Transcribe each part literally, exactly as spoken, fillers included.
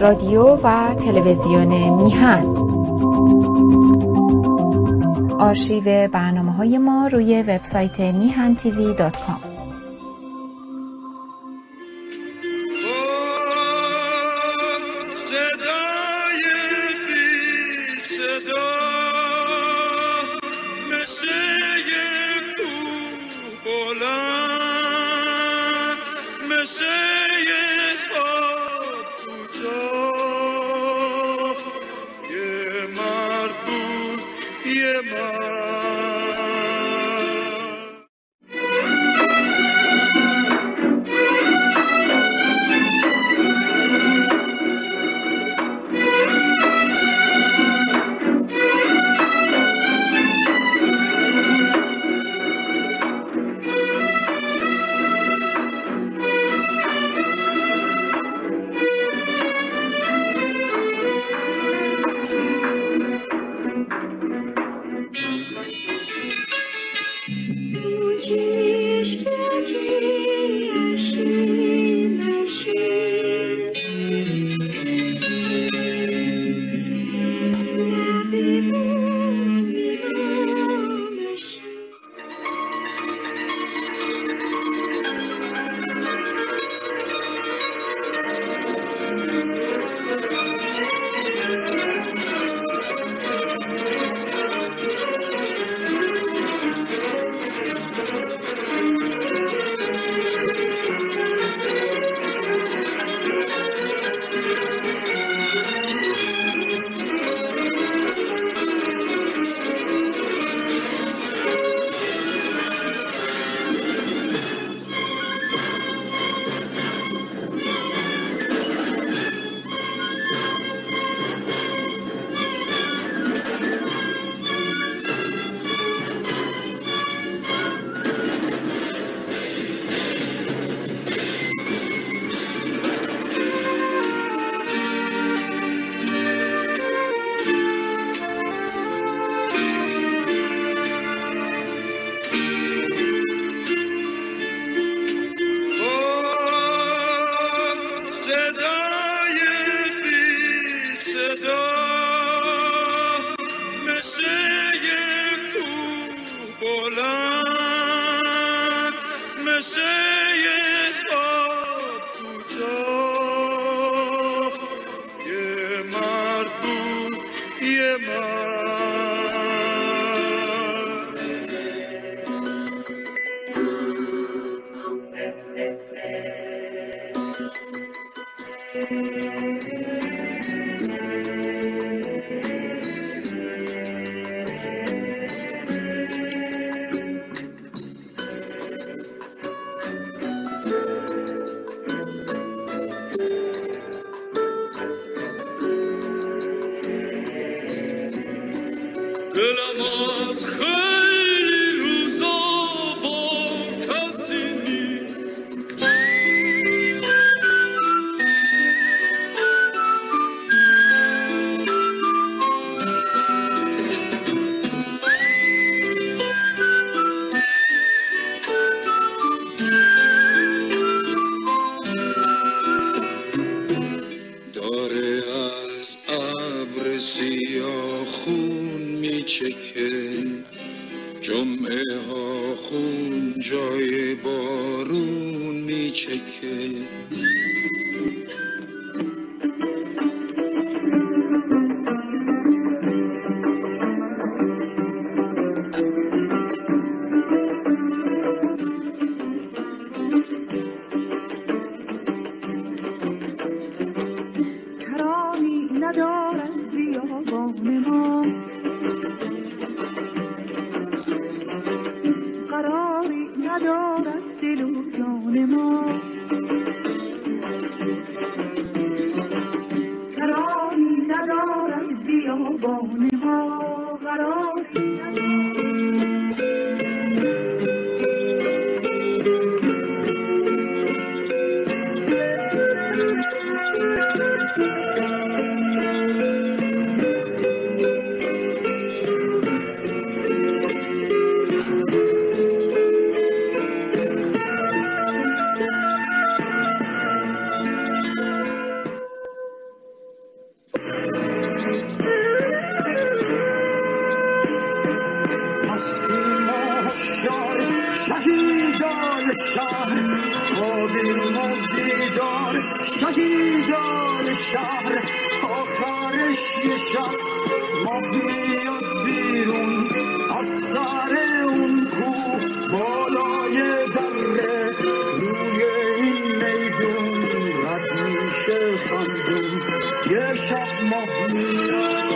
رادیو و تلویزیون میهن. آرشیو برنامه‌های ما روی وبسایت میهن تیوی دات کام. شب ما میاد بیرون از سر اون کو بالای دره، روی این میدون رد میشه خندون. یه شب ما میاد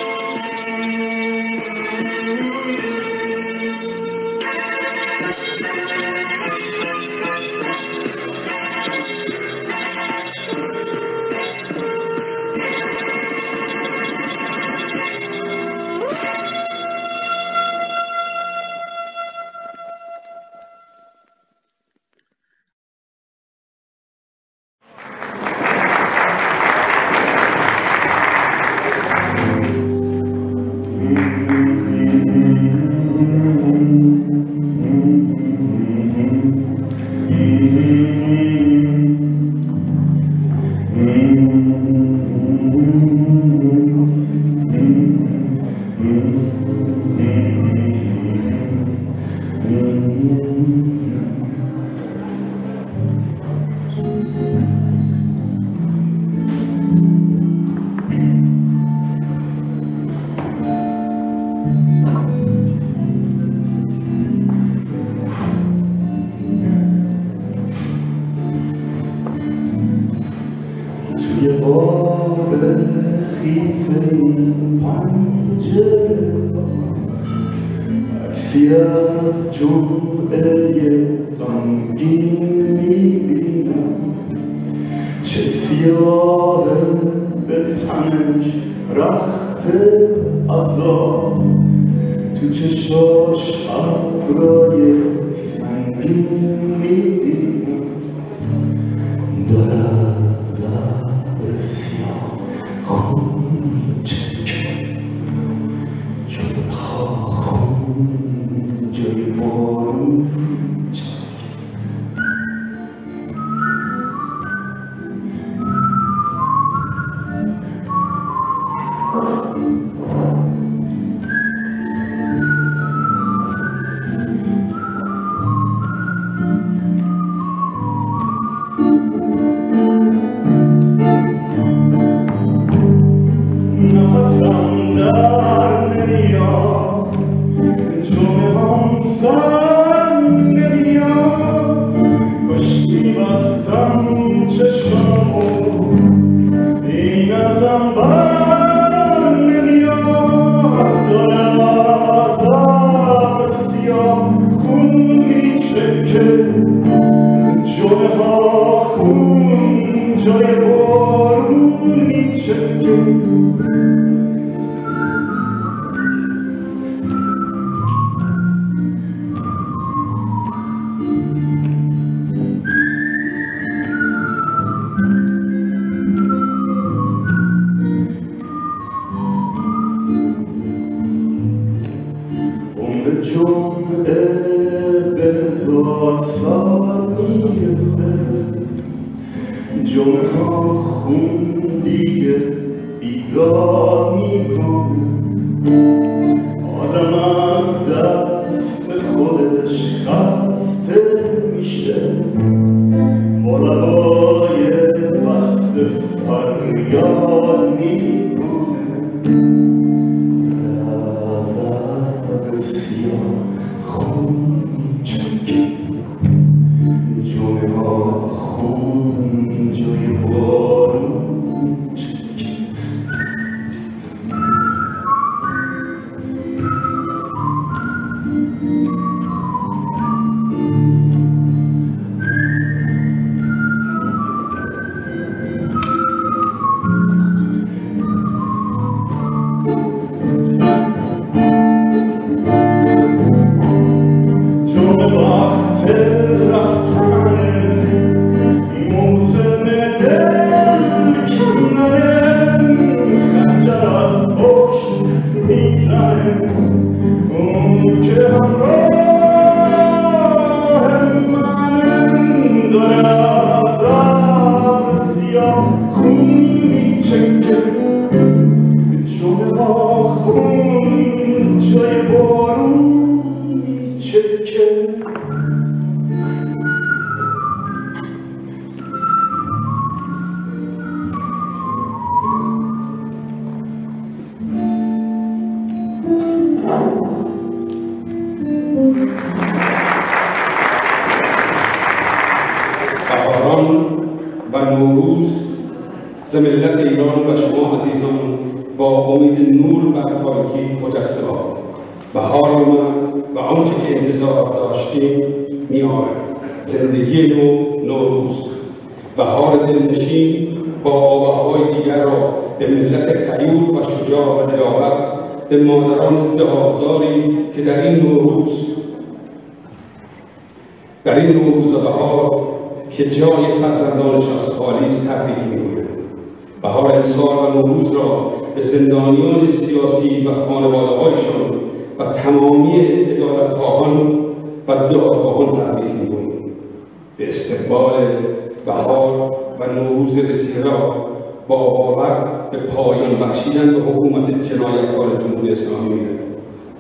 Mm-hmm. ز ملت ایران و شما عزیزان با امید نور بر تاریکی خجسته باد. بهار آمد و آنچه که انتظار داشتیم می آمد. زندگی نو نوروز، بهار دلنشین با آواهای دیگر را به ملت غیور و شجاع و دلاور، به مادران دهاقداری که در این نوروز در این نوروز بهار که جای فرزندانش از خالی است تبریک می‌گویم. بهار امسال و نوروز را به زندانیان سیاسی و خانواده‌هایشان و تمامی عدالت‌خواهان و دادخواهان تبریک می‌گویم. به استقبال بهار و نوروز رسیده‌را با باور به پایان بخشیدن به حکومت جنایتکار جمهوری اسلامی.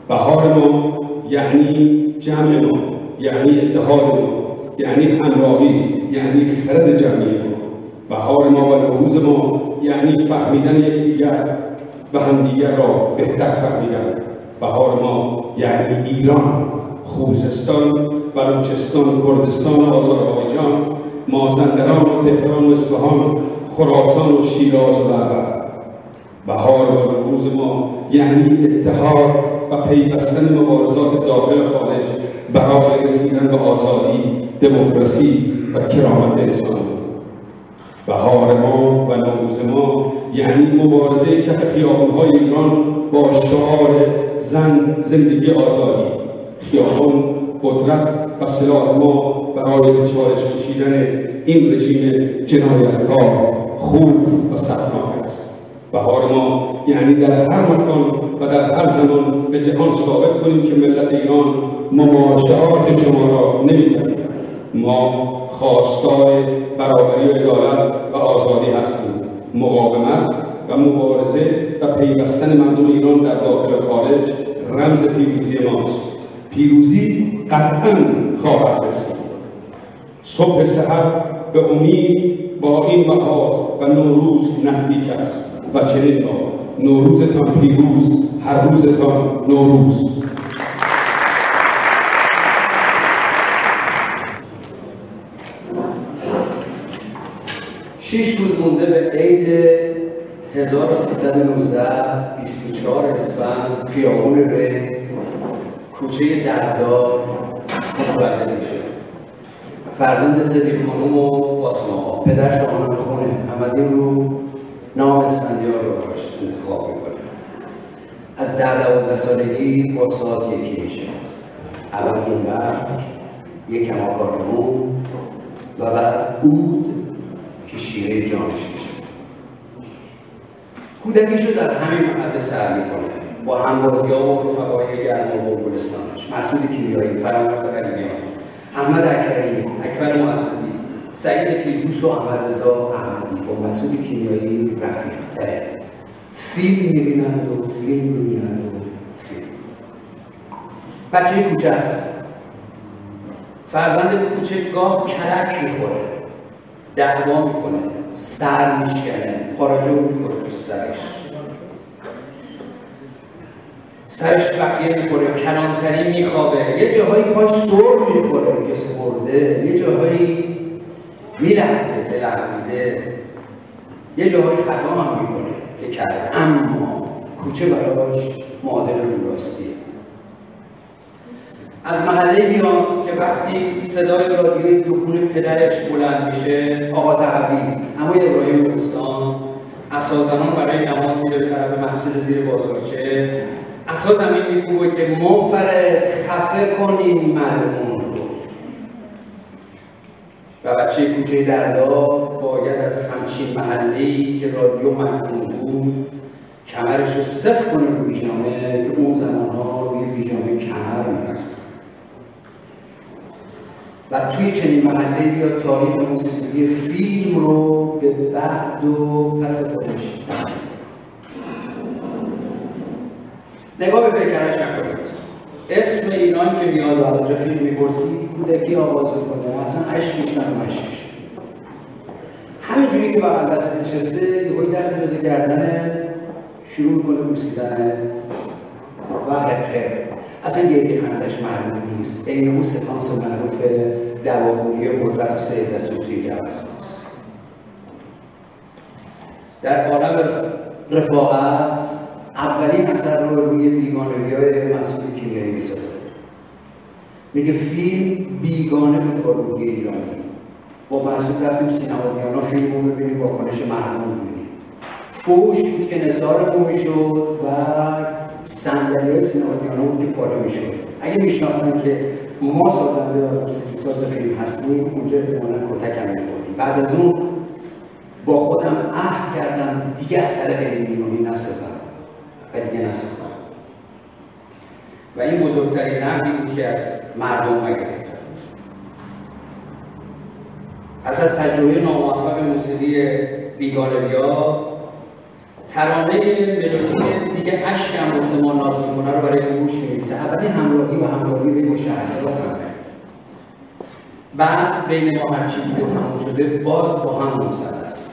بهار ما یعنی جمع ما، یعنی اتحاد ما، یعنی همراهی، یعنی خرد جمعی ما. بهار ما و نوروز ما یعنی فهمیدن یکدیگر و همدیگر را بهتر فهمیدن. بهار ما یعنی ایران، خوزستان، بلوچستان، کردستان و آذربایجان، مازندران و تهران و اصفهان، خراسان و شیراز و بابل. بهار و نوروز ما یعنی اتحاد و پیوستن مبارزات داخل و خارج برای رسیدن به آزادی، دموکراسی و کرامت انسان. بهار ما و نوروز ما یعنی مبارزه کف خیابان‌های ایران با شعار زن زندگی آزادی. خیابان، قدرت و سلاح ما برای به چالش کشیدن این رژیم جنایتکار خوف و صفناک است. بهار ما یعنی در هر مکان و در هر زمان به جهان ثابت کنیم که ملت ایران مماشعات شما را نمی‌پذیرد. ما خواستار برابری و عدالت و آزادی هستیم. مقاومت و مبارزه و پیوستن مردم ایران در داخل و خارج رمز پیروزی ماست. پیروزی قطعاً خواهد رسید. صبح سحر به امید با این بهار و نوروز نزدیک است و چنین با نوروزتان پیروز، هر روزتان نوروز. شش روز مونده به عید هزار و سیصد و نوزده، بیست و چهار اسفند، خیابون ره، کوچه دردار متولد میشه. فرزند صدیق خانم و قاسم آقا، پدر شاهنامه خونه، هم از این رو نام اسفندیار رو براش انتخاب میکنه. از ده دوازده سالگی با ساز یکی میشه. اول دنبرگ، یک آکاردئون و بعد عود که شیره جانش میشه. کودکیش رو در همین محله سر میکنه با همبازی‌ها و رفقای گرما و گلستانش. مسعود کیمیایی، فرامرز غریبیان، احمد اکبری، اکبر معززی، سعید پیرگوست و احمد رضا احمدی. با مسعود کیمیایی رفیق‌تره. فیلم میبینند و فیلم میبینند و فیلم. بچه کوچه است. فرزند کوچه گاه کرک میخوره، دعوا میکنه، سر میشکنه، پاراجور میکنه تو سرش. سرش بخیه میکنه، کلانتری میخوابه، یه جاهایی پاش سر میخوره که خورده، یه جاهایی میلحظه که لحظیده، یه جاهایی خطا هم میکنه که کرده. اما کوچه براش معادل رو راستیه. از محله میاد که وقتی صدای رادیوی دکون پدرش بلند میشه، آقا تقوی، عموی ابراهیم بستان، عصا زنان برای نماز میره به طرف مسجد زیر بازارچه، عصا زمین میکوبه که منفرد خفه کنین مردم رو. و بچه کوچه درداب باید از همچین محله‌ای که رادیو ممنون بود کمرش رو صفر کنه رو بیجامه، که اون زمانها روی بیجامه کمر می‌بستن. و توی چنین محله بیا تاریخ موسیقی فیلم رو به بعد و پس خودش دست نگاه به پیکرش نکنید. اسم ایران که میاد و از رفیق میپرسی، کودکی آواز میکنه، اصلا عشقش نمو عشقش. همینجوری که بغل دست نشسته، یهوی دست می‌ریزه گردنه، شروع کنه بوسیدن و حقه. اصلا یکی خندش معلوم نیست. این اون سکانس معروف دعواخوری قدرت و سید رسول توی گربزماست. در عالم رفاقت اولین اثر رو روی بیگانگی‌های مسئول کیمیایی می‌سازه. میگه فیلم بیگانه بود با روحیه ایرانی. با مسئول رفتیم سینمادیانا فیلم رو ببینیم، واکنش مردم رو ببینیم. فوش بود که نثارمون میشد و صندلی‌های سینمادیانا بود که پاره میشد. اگه میشناختن که ما سازنده و موسیقی ساز فیلم هستیم، اونجا احتمالا کتکم می‌خوردیم. بعد از اون با خودم عهد کردم دیگه اثر غیر ایرانی نسازم و دیگه نساختم. و این بزرگترین نقدی بود که از مردم ما گرفتم. پس از تجربه ناموفق موسیقی بیگانه‌بیا، ترانه ملودی دیگه اشکم واسه ما ناز میکنه رو برای گوش می‌نویسه. اولین همراهی و همراهی با شهردار همراهی، بعد بین ما هرچی بوده تمام شده باز با هم منسجم است.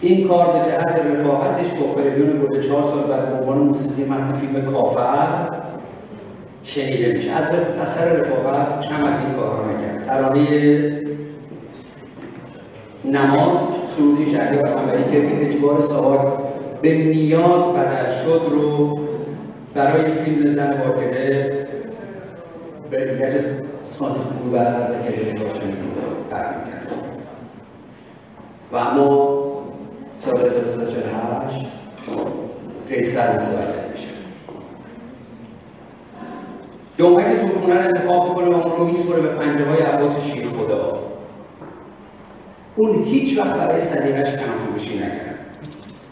این کار به جهت رفاقتش با فریدون برده چهار سال بعد به عنوان موسیقی متن فیلم کافر شنیده میشه. از اثر رفاقت کم از این کارها نکرد. ترانه نماز سرودی شهریار قمری که به اجبار ساواک به نیاز بدل شد رو برای فیلم زن واکله به لجنه صادق بود و از اکادمی باشند تقدیم کرد. و اما سال هزار و سیصد و چهل و هشت قیصر متولد میشه. دمک زورخونه رو انتخاب میکنه و اون رو میسپره به پنجه های عباس شیرخدا. اون هیچ وقت برای سلیقش کم‌فروشی نکرد.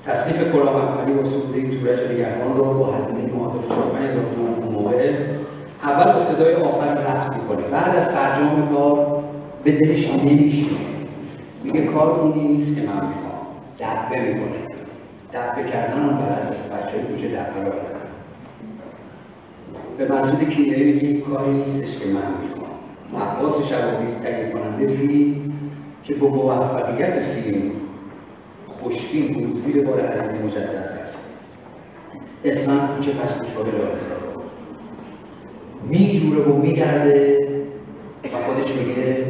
تصنیف کلاه احمدی با سروده تورج نگهبان رو با هزینه معادل چهار هزار تومان اون موقع اول با صدای آفر ضبط میکنه. بعد از فرجام کار به دلش نمیشینه، میگه کار اونی نیست که من میخوام. دبه میکنه. دبه کردن هم بلده. بچه‌های کوچه دبه رو بلدن. به مسعود کیمیایی میگه این کاری نیستش که من میخوام. عباس شبابیز تهیه کننده فیلم که با موفقیت فیلم خوشبین بود، زیر بار هزینه مجدد رفت. اسفند کوچه پس کوچه‌های لاله‌زار رو میجوره و میگرده و خودش میگه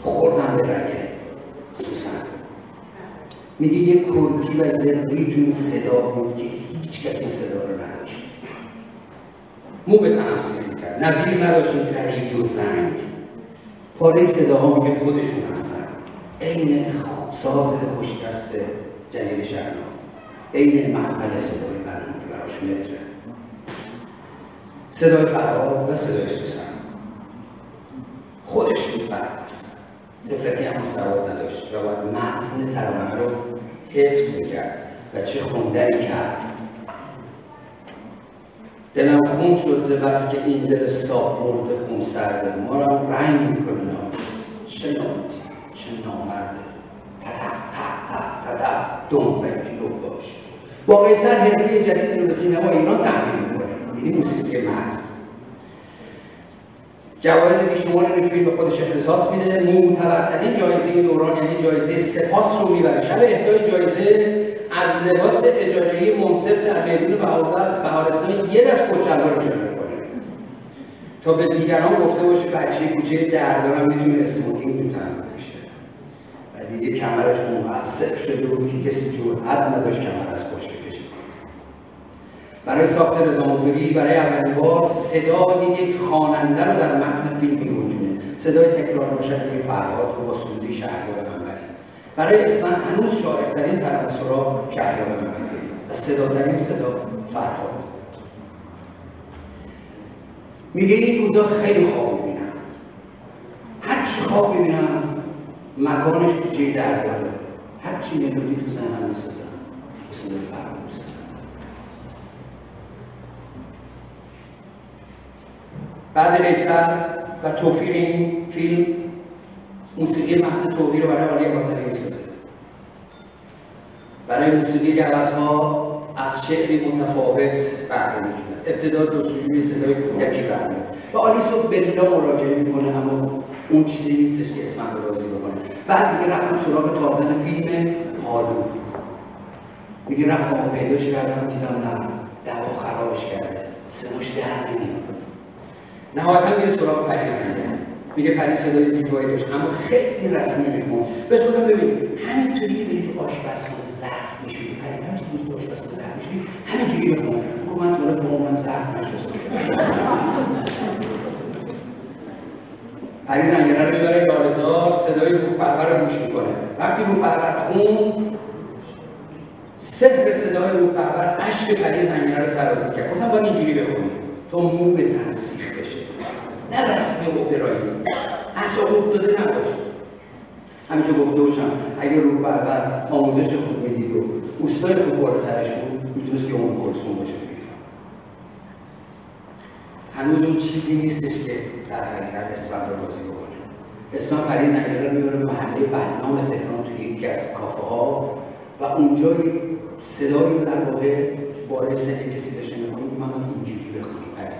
خوردم به رگه سوسن. میگه یک کرکی و زرقی تو این صدا بود که هیچ کس این صدا رو نداشت. مو به تنم سیر میکرد، نظیر نداشت این غریبی و زنگ. پاره صداها میگه خودشون هستن. این ساز خوش دست جلیل شهرناز، این محمل صدای برنامه براش متره، صدای فرهاد و صدای سوسن. خودش بود برهست، تفلکی هم سواد نداشت و باید متن ترانه رو حفظ میکرد و چه خوندنی کرد. دلم خون شد ز بس که این دل صاف مرده خون سرده، ما رو رنگ میکنه ناموس. چه ناموسی، چه نامرده. تتق تتق تتق دم بگیر و باش. با قیصر حرفی جدید رو به سینما ایران تحمیل میکنه، یعنی موسیقی متن. جوایز بیشماری رو فیلم خودش اختصاص میده. معتبرترین جایزه دوران یعنی جایزه سپاس رو میبره. شب اهدای جایزه از لباس اجاره‌ای منصف در میدون بهارده از بهارستان یه دست کچل‌ها رو جدا می‌کنه تا به دیگران گفته باشه بچه کوچه دردارم میتونه اسموکینگ میتونه بشه. و دیگه کمرش اونقدر صفر شده بود که کسی جرئت نداشت کمر از پشت بکشه. برای ساخت رضا موتوری برای اولین بار صدای یک خواننده رو در متن فیلم می‌گنجونه. صدای تکرار ناشدنی فرهاد رو با سروده شهریار قمری. برای اسفند هنوز شایع‌ترین ترانه سرا شهریار قمری و صداترین صدا فرهاد. میگه این روزا خیلی خواب میبینم، هرچی خواب میبینم مکانش کوچه درباره، هرچی ملودی تو ذهنم میسازم به صدای فرهاد میسازم. بعد قیصر و توفیق این فیلم موسیقی متن توقی رو برای عالی باطنی میسازه. برای موسیقی گوزها از شعری متفاوت برمی جوید. ابتدا جستجوی صدای کودکی برمیاد و آلیس رو بلا مراجعه میکنه، اما اون چیزی نیستش که اسفند رو راضی بکنه. بعد میگه رفتم سراغ تازن فیلم هالو. میگه رفتم پیداش کردم، دیدم نه دوا خرابش کرده، صداش در نمیاد. نهایتا میره سراغ پریز نگه میگه پری صدای زیبایی داشت اما خیلی رسمی بود. بهش گفتم ببین همینطوری که داری تو آشپزخونه ظرف میشوری، پری همینطوری تو آشپزخونه ظرف میشوری، همینجوری بخون. گفت من تا حالا تو عمرم ظرف نشستم. پری زنگنه رو میبره یارزار، صدای روح‌پرور رو گوش میکنه. وقتی روح‌پرور خون سحر صدای روح‌پرور اشک پری زنگنه رو سرازیر کرد. گفتم باید اینجوری بخونی تا مو به تنسیخ بشه، نه رسمی اپرایی، اصابوب داده نباش. همینجا گفته باشم اگه روح‌پرور آموزش خود میدید و اوستای خود بالا سرش بود میتونست یه عمر کلثوم باشه. هنوز اون چیزی نیستش که در حقیقت اسمم رو راضی بکنه. اسمم پری زنگنه رو میبره محله بدنام تهران توی یکی از کافه ها و اونجا یک صدایی رو در واقع بالای سن کسی داشته میکنیم که من اینجوری بخونیم پری.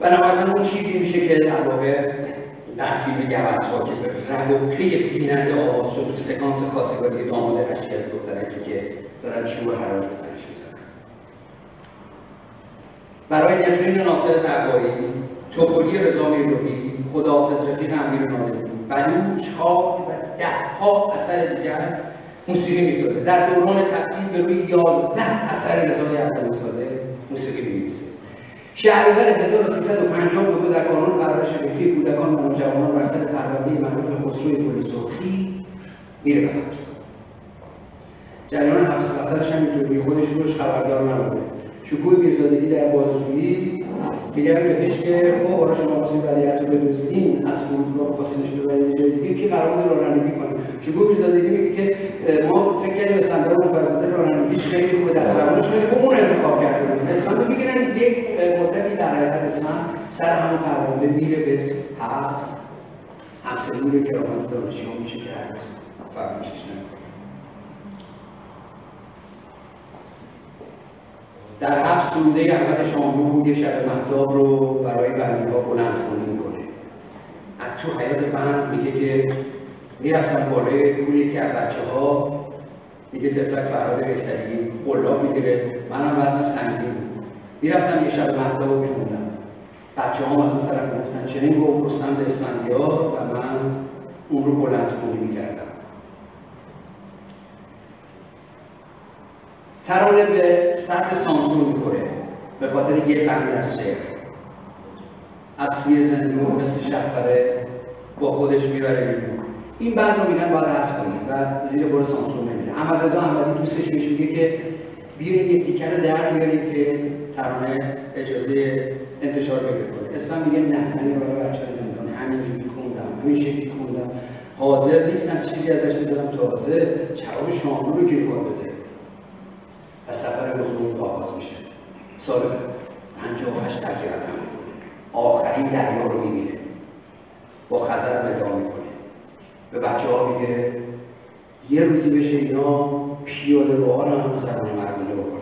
بنابراین اون چیزی میشه که در واقع در فیلم گوزها که رد و پی بیننده آواز شد تو سکانس خاصگاری داماد رشکی از دخترکی که دارن شور حراج بتن. برای نفرین ناصر تقوایی، توپلی رضا میردوحی، خداحافظ رفیق امیر نادری، بلوچ ها و ده ها اثر دیگر موسیقی میسازه. در دوران تبدیل به روی یازده اثر رضای عبدالزاده موسیقی مینویسه. شهریور هزار و سیصد و پنجاه و دو در کانون پرورش فکری کودکان و نوجوانان بر سر پرونده معروف خسروی گل سرخی میره به حبس. جریان حبس رفتنش هم اینطوری خودش روش خبردار نبوده. شکوه میرزادگی در بازجویی میگم بهش که خب حالا شما خواستین ولایت رو بدزدین، از فرودگاه خواستینش ببرید جای دیگه، کی قرار بود رانندگی کنه؟ شکوه میرزادگی میگه که ما فکر کردیم اسفندیار فرزانه رانندگیش خیلی خوبه، دستورالعملش خیلی خوبه، اون انتخاب کرده. اسفندیار میگیرن یک مدتی در حقیقت اسفند سر همون پرونده میره به حبس. حبس نور کرامت دانشجو میشه که هرگز فراموشش نکنید. در حبس سروده احمد شاملو یه شب مهتاب رو برای بندی ها بلند خونی میکنه. از تو حیات بند میگه که میرفتم بالای پولی که از بچه ها میگه تفلک فرهاد بستری قلاب میگیره، منم وزنم سنگین بود، میرفتم یه شب مهتاب رو میخوندم. بچه ها از اون طرف گفتن چنین گفت رستم به اسفندیار و من اون رو بلند خونی میکردم. ترانه به سطح سانسور میخوره به خاطر یه بند از شعر. از توی زندگیمون مثل شهپره با خودش میبره میبینه. این بند رو میگن باید حذف کنیم و زیر بار سانسور نمیره. احمدرضا احمدی دوستش میشه میگه که بیاین یه تیکه رو در بیاریم که ترانه اجازه انتشار پیدا کنه. اسمم میگه نه من برای بچه‌های زندان همینجوری خوندم، همین شکلی خوندم، حاضر نیستم چیزی ازش بذارم تا حاضر جواب شاملو رو گیرپاد بده. از سفر بزرگ آغاز میشه. سال پنجاه و هشت ترک وطن میکنه. آخرین دریا رو میبینه. با خزر وداع میکنه. به بچه ها میگه یه روزی بشه اینا پیاده روها رو هم زرون مرگونه بکنه.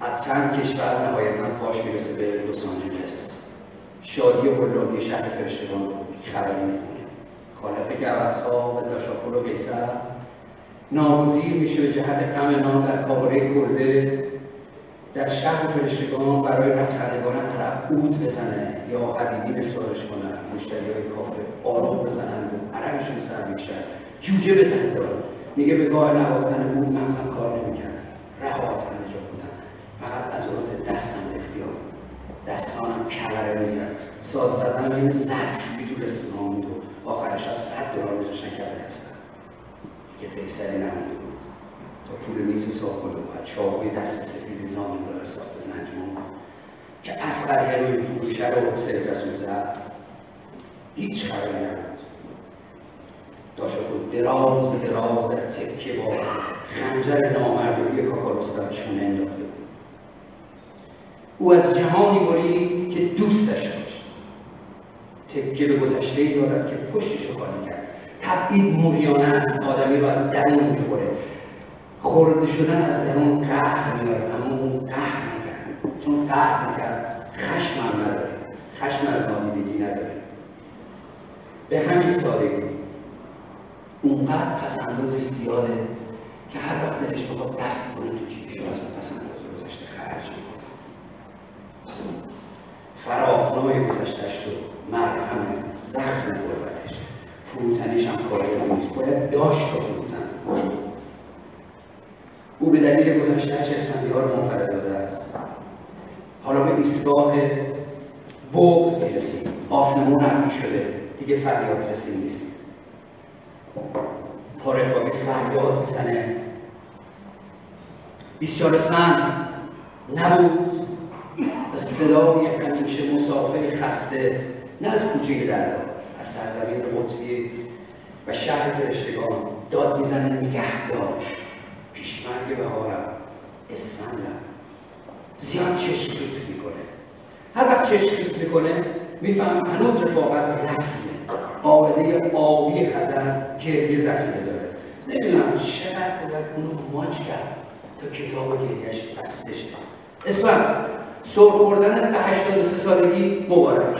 از چند کشور نهایتا پاش میرسه به لس آنجلس. شادی قلابی شهر فرشتگان رو خبری میکنه. خالق گوزها و داشاپول و قیصر ناگزیر میشه به جهت غم نان در کاباره کلبه در شهر فرشتگان برای رقصندگان عرب عود بزنه یا حبیبی نثارش کنن، مشتریای کافه آرام بزنن و عرقشون سر میکشن، جوجه به دندان میگه به گاه نواختن عود مغزم کار نمیکرد، رها از همه جا بودن، فقط از عروت دستم اختیار بود، دستانم کمره میزد، ساز زدن این ظرفشویی تو رستوران بود و آخرش از صد دلار میذاشتن کف دستم که پیسری نمونده بود تا پول میز صاحب و از چاقوی دست سفید زامندار ساخت زنجون که اصغر هروئین فروشه رو سید رسول زد هیچ خبری نبود. داشاپول دراز به دراز در تکه با خنجر نامردی کاکارستان چونه انداخته بود. او از جهانی برید که دوستش داشت. تکه به گذشته‌ای دارد که پشتش رو خالی کرد. تبعید موریانه است، آدمی رو از درون میخوره، خورده شدن از درون قهر میاره، اما اون قهر نکرد، چون قهر نکرد خشم هم نداره، خشم از نادیدگی نداره. به همین سادگی اونقدر پس اندازش زیاده که هر وقت دلش بخواد دست کنه تو چیزی از اون پس انداز گذاشته خرج میکنه. سالهای گذشته‌اش رو، مرهم زخم غربتش، فروتنیش هم کارگر نیست، باید داشت با فروتن. او به دلیل گذشته‌اش اسفندی‌ها رو منفرد زده است. حالا به ایستگاه بغض می‌رسیم، آسمون هم شده، دیگه فریاد رسی نیست. پاره‌پا به فریاد می‌زنه. بیست و چهار اسفند نبود و صدای همیشه مسافر خسته، نه از کوچه دردار، از سرزمین قطبی و شهر فرشتگان داد میزنه: نگهدار، پیشمرگ بهارم، اسفندم. زیاد چشم خیس میکنه. هر وقت چشم خیس میکنه میفهمم هنوز رفاقت رسمه، قاعده آبی خزر گریه ذخیره داره. نمیدونم چقدر باید اونو ماچ کرد تا کتاب گریهش بسته شد. اسفند، سر خوردن به هشتاد و سه سالگی مبارک.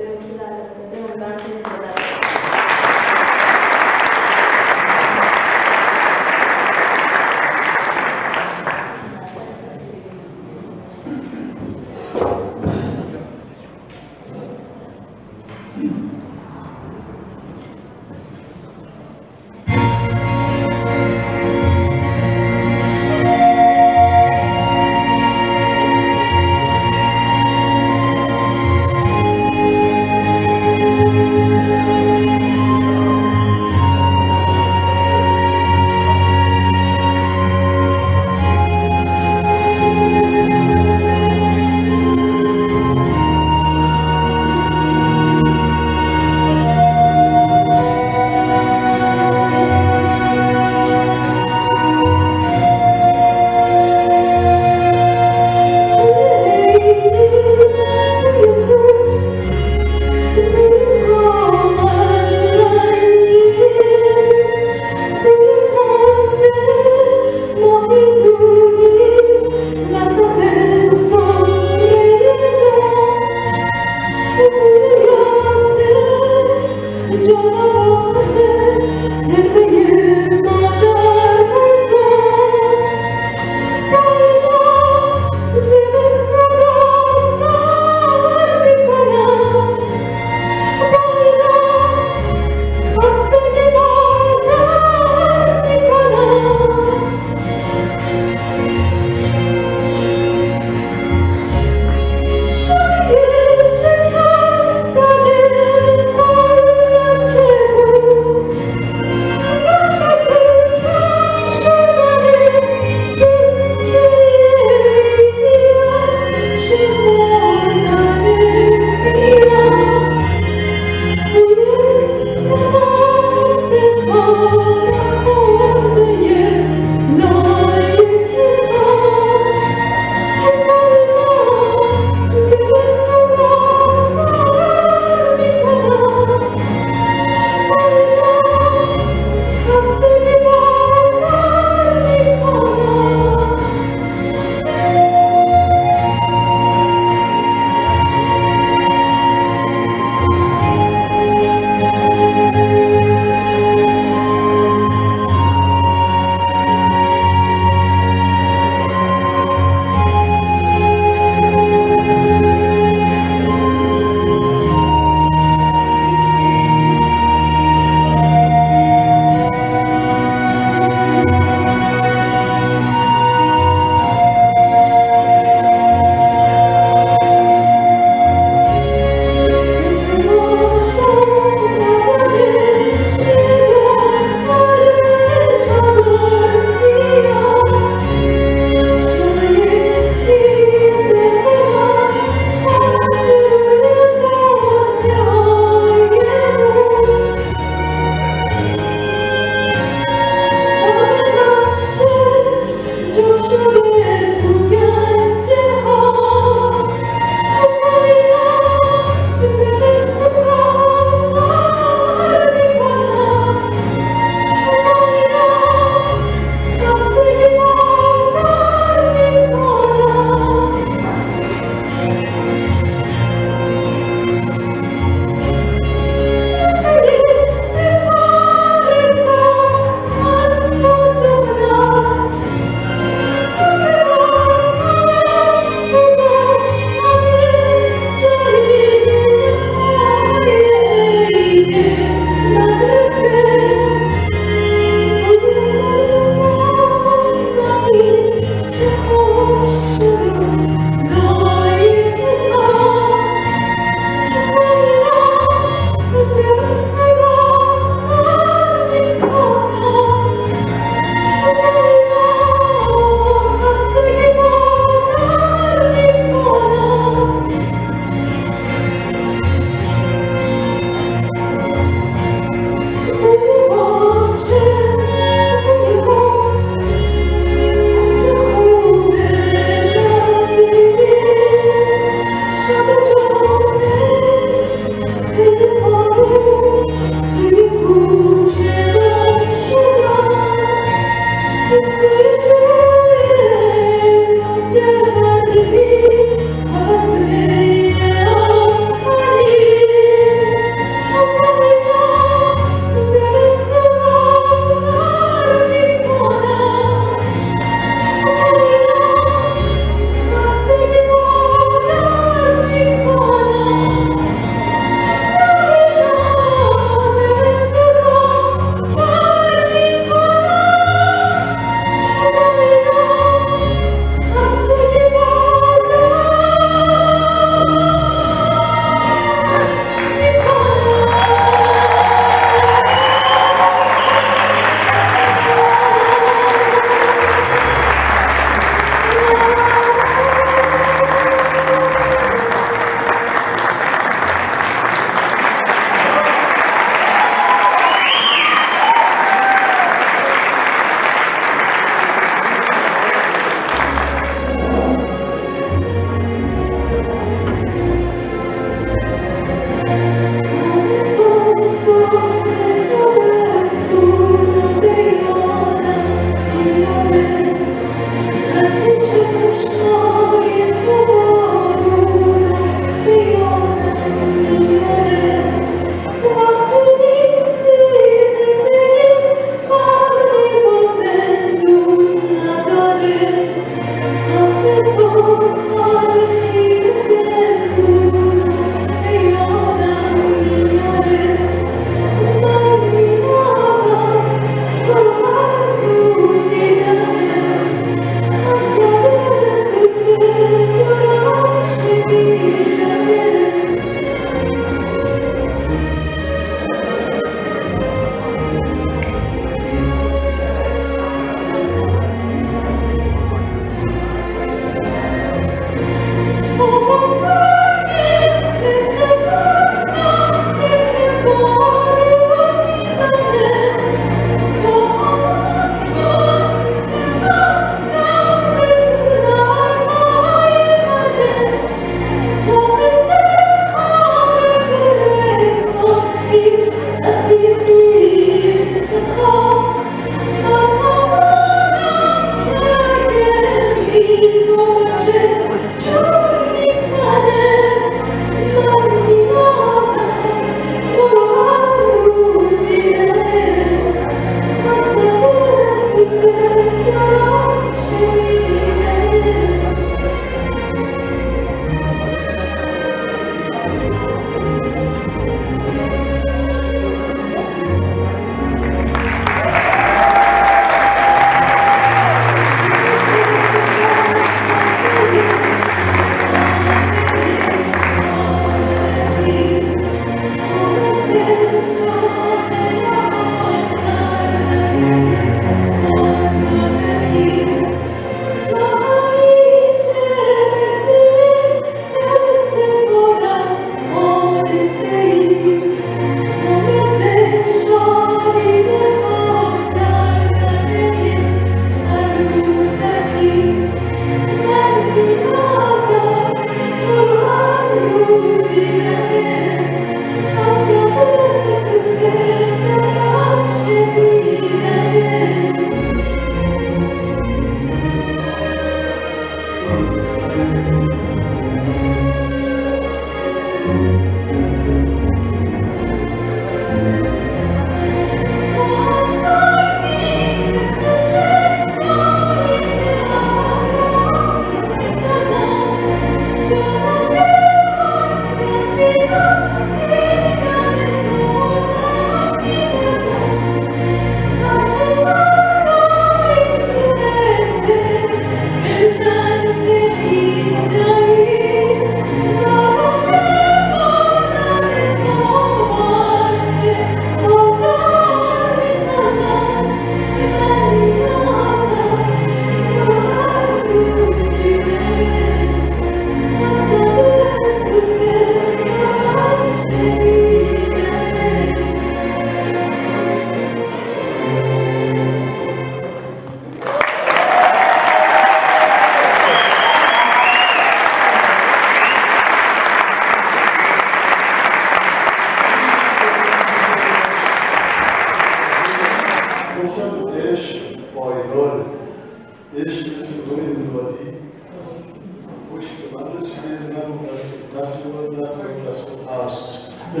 و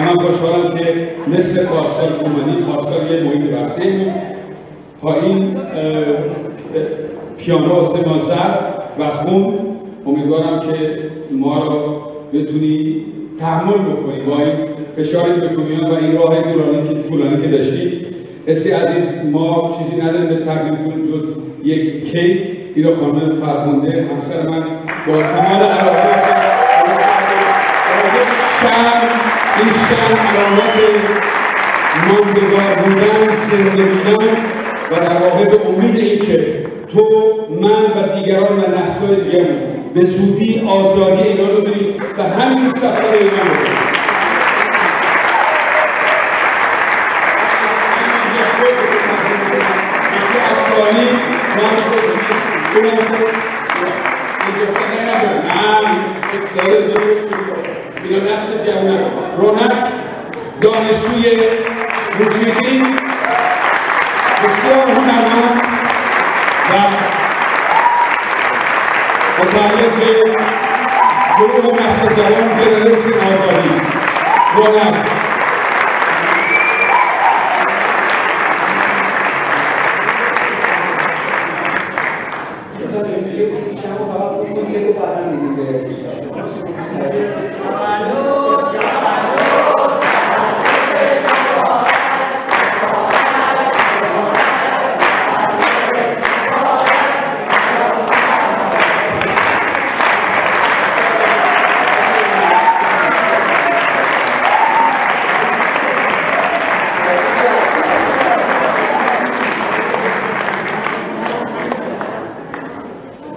من خوشحالم که مثل پارسال که اومدیم، پارسال یه محیط وسیع پایین پیانو واسه ما زد و خون. امیدوارم که ما را بتونی تحمل بکنی با این فشاری که دنیا و این راه دورانی که طولانی که داشتی. اسی عزیز، ما چیزی نداریم به تقدیم کنیم جز یک کیک. این را خانم فرخنده همسر من با تمام علاقه شرم، این شرم علامت ماندگار بودن، زنده بودن و در واقع به امید این که تو، من و دیگران و نسل‌های دیگر به زودی آزادی ایران رو بریم و همین سفر ایران رو بریم. اینا نسل جوان، رونق دانشجوی موسیقی، بسیار هنرمند و متعلق به گروه نسل جوان جنریشن آزادی. رونق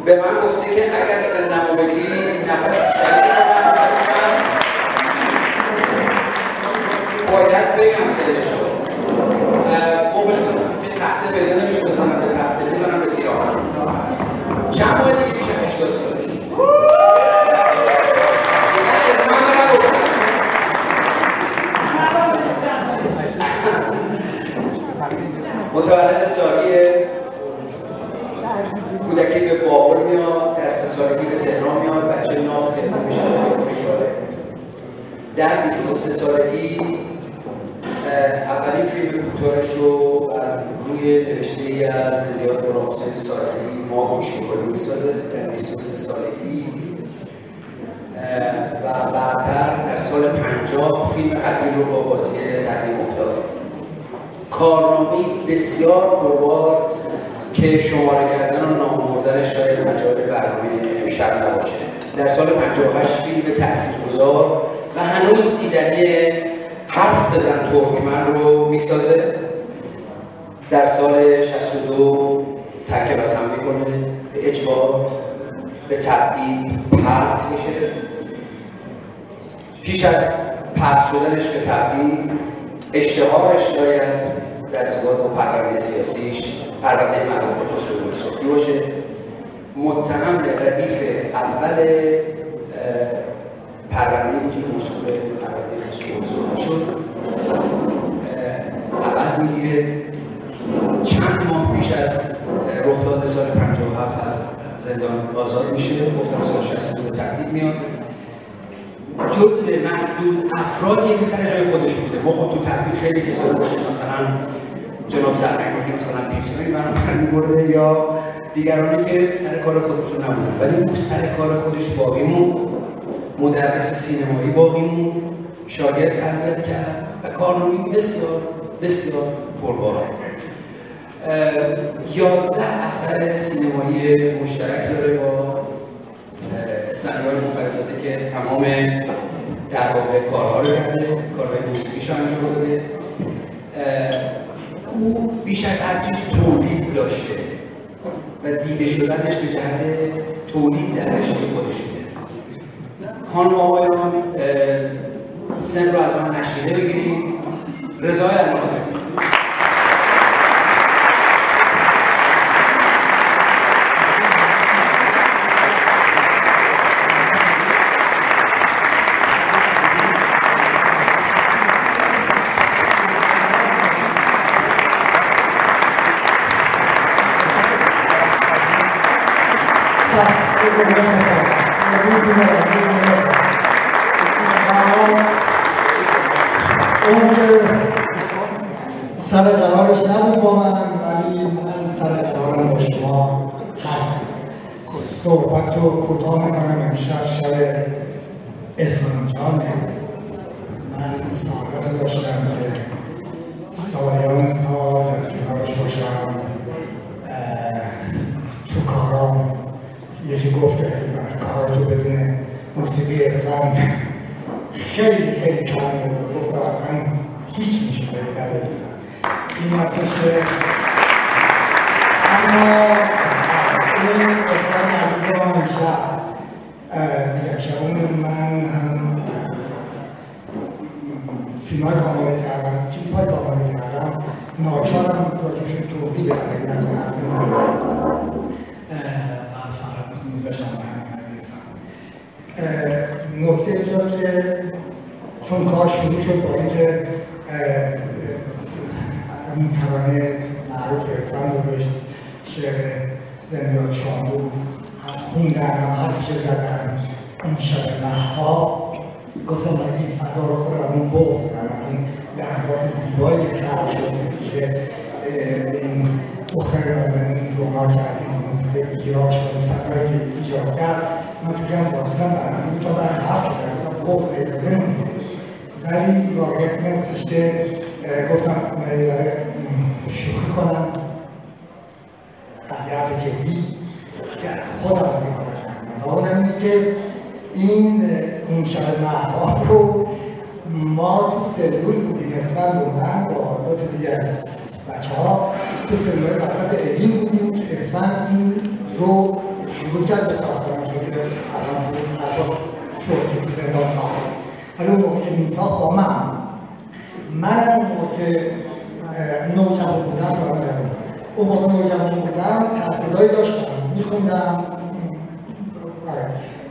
به من گفته که اگر سنمو بگی نفس بیشتری بکنم، باید بگم سنشو فوقش کنم که تخته پیدا نمیشه بزنم به تخته، بزنم به تیراهم. چند ماه دیگه میشه هشتاد سالش. اسم من رو بکنم متولد سالیه، کودکی به باقر میاد، در سه سالگی به تهران میاد، بچه ناف تهران میشه، در بیست و سه سالگی اولین فیلم کوتاهش رو روی نوشته ای از زندیات برامسوی سالگی ما گوش میکنیم میسازه در بیست و سه سالگی و بعدتر در سال پنجاه فیلم عدیر رو با خاصی تقدیم مختار. کارنامه بسیار پربار که شماره کردن و نام بردن شاید مجال برنامه امشب نباشه. در سال پنجاه و هشت فیلم تاثیرگذار و هنوز دیدنی حرف بزن ترکمن رو میسازه. در سال شصت و دو ترک وطن میکنه، به اجبار، به تبعید پرت میشه. پیش از پرت شدنش به تبعید، اشتهارش شاید در ارتباط با پرونده سیاسیش، پرونده معروف به خسرو یوسفی باشه، متهم به ردیف اول پرونده بود که موسوم به پرونده خسرو یوسفی شد. ابد میگیره. چند ماه پیش از رخداد سال پنجاه و هفت از زندان آزاد میشه. گفتم سال شصت و دو به تبعید میاد. جزء محدود افرادیه که سر جای خودش بوده. ما خب تو تبعید خیلی کسایی داشتیم، مثلا جناب زرنگی که مثلا پیپسوی برنامه می‌برده یا دیگرانی که سر کار خودشون نبودن، ولی اون سر کار خودش باقی موند. مدرس سینمایی باقی موند، شاگرد تربیت کرد و کارنامه بسیار بسیار پرباره. یازده اثر سینمایی مشترک داره با سریال مفرزاده که تمام در واقع کارها رو کرده، کارهای موسیقیش رو انجام داده. او بیش از هر چیز تولید داشته. و دیده شدنش به جهت تولید در رشته خودشونه. خانم آقایان سن رو از من نشنیده بگیریم. رضا الماسی سر قرارش نبود با من، ولی من سر قرارم با شما هستم. صحبت رو کوتاه میکنم. امشب شب اسلام جانه. من این سعادت رو داشتم که سالیان سال در کنارش باشم. تو کارام یکی گفت که کاراتو بدون موسیقی اسلام خیلی خیلی کم بود. گفتم اصلا هیچ میشه بگه نبودیستم. این هستش که اما این قسمت عزیز ما امشب میگم شبون من هم فیلم های کاماره کردم، کلیپ های کاماره کردم، ناچارم راجعشون توضیح بدم اگه این اصلا حرف نمیزدم و فقط میذاشتم به همین عزیزم. نکته اینجاست که چون کار شروع شد با اینکه این ترانه معروف اسفند رو بهش شعر زندیات شاملو هم خوندن، هم حرفش زدن. این شب مخواب گفتم برای این فضا رو خودمون بغض دارم از این لحظات زیبایی که خلق شد که این دختر نازنین روحاک عزیز موسیقی گیراش با این فضایی که ایجاد کرد. من فکرم واقعا برنامه بود تا برای حرف بزنم، مثلا بغض اجازه نمیده، ولی واقعیت این هستش که گفتم یه ذره شوخی کنم از یه حرف جدی که خودم از این کار کردم و اونم اینه که این اون شب مهتاب رو ما تو سلول بودیم. اسفند و من با دو تا دیگه از بچه ها تو سلول وسط اوین بودیم که اسفند این رو شروع کرد به ساختن، چون که الان اطراف شد که زندان ساخت، ولی اون موقع این ساخت با من منم بود که نوجوان بودم. کار می‌کردم اون موقع نوجوان بودم، تحصیلایی داشتم، میخوندم.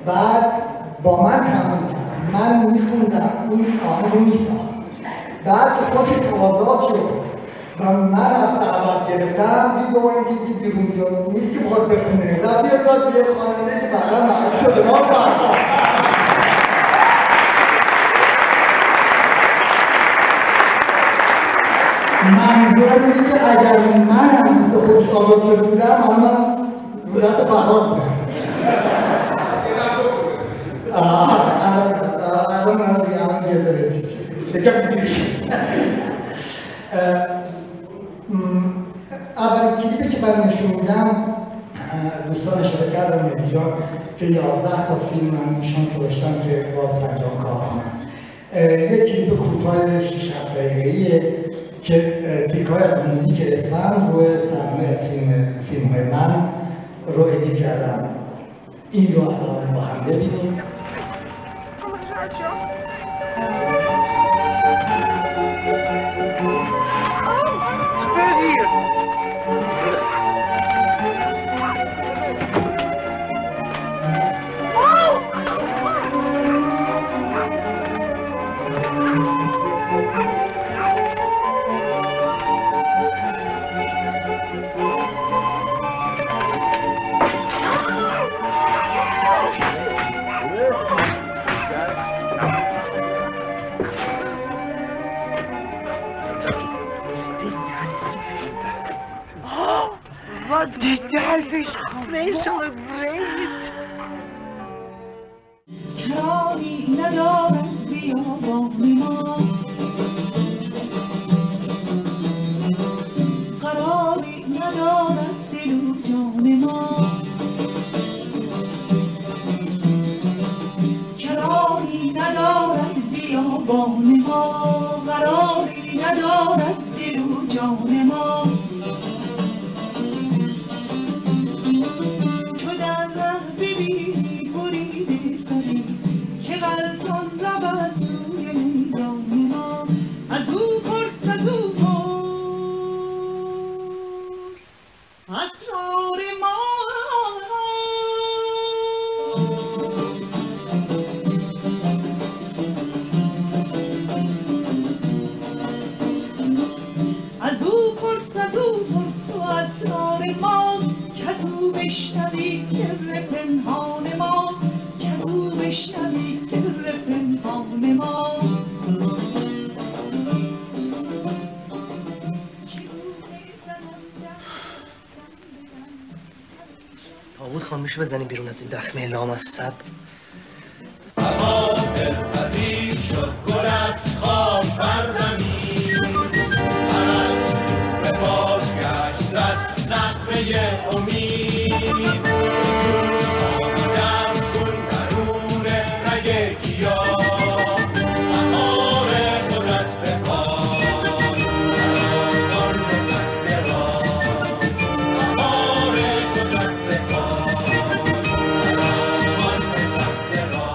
بعد با من تمرین کرد، من میخوندم، این آهنگ رو میساخت. بعد که خودش آزاد شد و من از سعادت گرفتم، دید بابا این دید بیرون بیاد، نیست که بخواد بخونه، رفت بیاد داد به خواننده که بعدا معروف شده ما فردا. منظورم اینه که اگر منم مثل خودش آزاد شده بودم، حالا من دست فرهاد بودم. الان من دیگه الان یه ذره چیز شده، یکم دیر شده. اولین کلیپی که من نشون میدم، دوستان اشاره کردم مهدی جان که یازده تا فیلم من شانس داشتم که باز انجام کار کنم. یک کلیپ کوتاه شش هفت دقیقه‌ایه که تیکه‌های از موزیک اسفند روی صحنه از فیلم‌های من رو ادیت کردم. این رو الان با هم ببینیم. Die Delphi ist so breit. Traurig ندارد بیابان ما، قراری ندارد دل و جان ما، قراری ندارد بیابان ما، قراری ندارد دل و جان ما. پرس از او، پرس و اسرار ما، کز او بشنوی سر پنهان ما، کز او بشنوی سر پنهان ما. تابوت خان میشه بزنیم بیرون از این دخمه لامصب. سبا دلپذیر شد گل از خواب بردمید، پرست به بازگشت زد نغمه امید. آمده از گل درون رگ گیاه، بهار دو دست پای بهار بزنده را، بهار دو دست پای بهار بزنده را.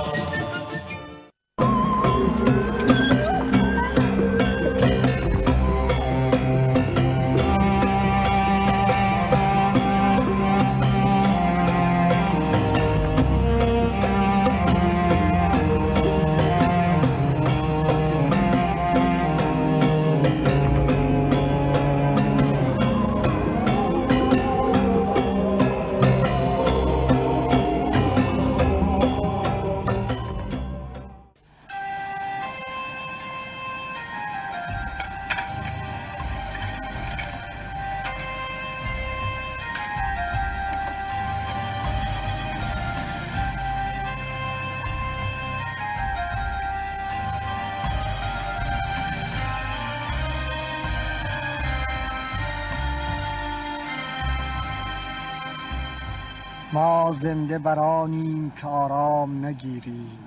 ما زنده برانیم که آرام نگیریم،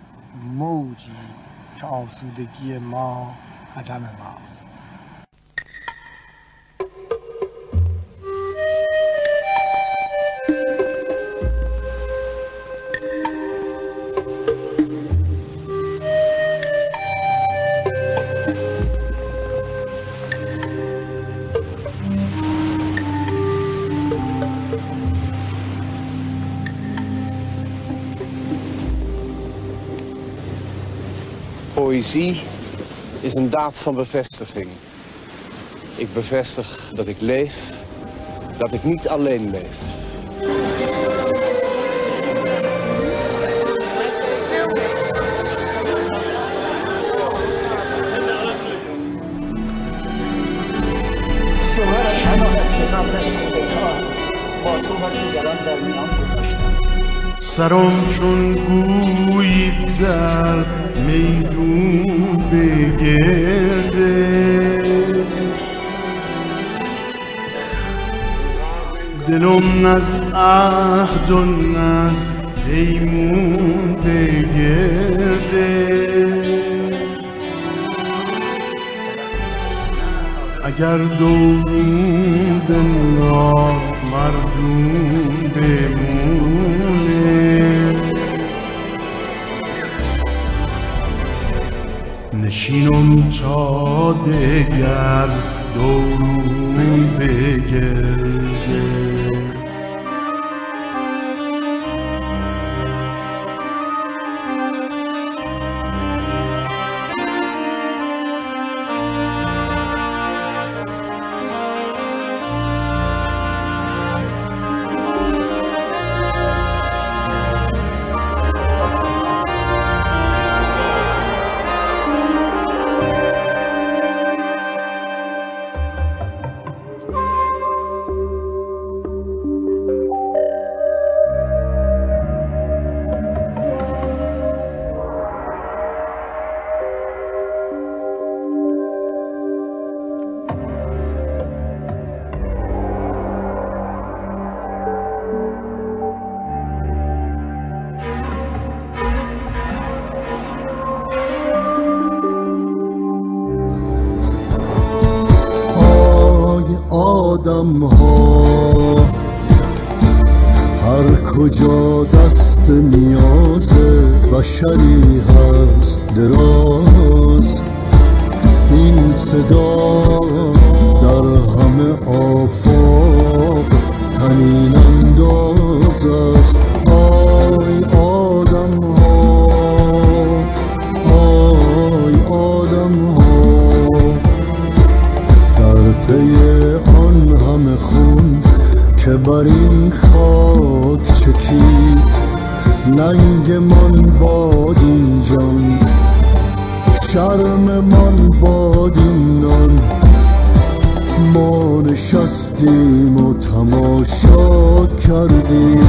موجی که آسودگی ما عدم ماست. Poëzie is een daad van bevestiging. Ik bevestig dat ik leef, dat ik niet alleen leef. شوهرش همان است که قبل از کودتا با تو و دیگران در میان گذاشتم. سرم چون گویی در میدون بگرده، دلم از عهد و از پیمون بگرده. اگر دورون به ما مردون بمونه، نشینم تا دگر دورون بگرده. آدم ها هر کجا دست نیاز بشری هست دراز، این صدا در همه آفاق تنین انداز است. آی آدم ها، آی آدم ها، در طی آن ننگ من باد این جان، شرم من باد این نان. ما نشستیم و تماشا کردیم،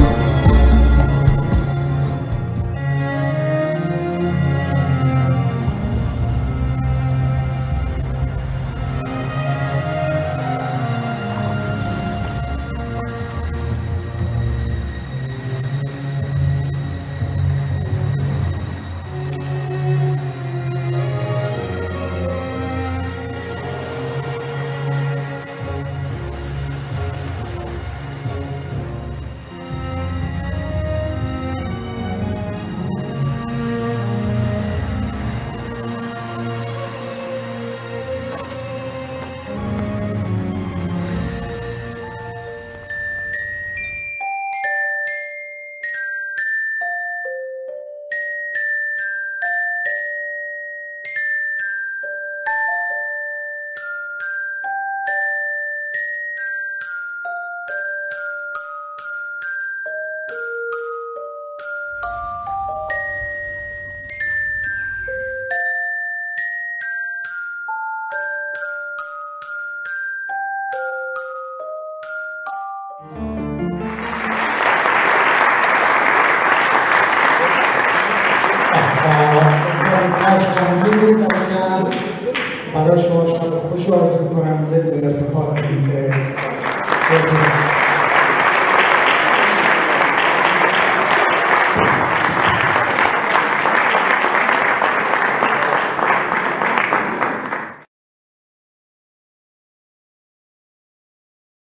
برای شما شب خوشی آرزو می‌کنم. یه دونه سپاس.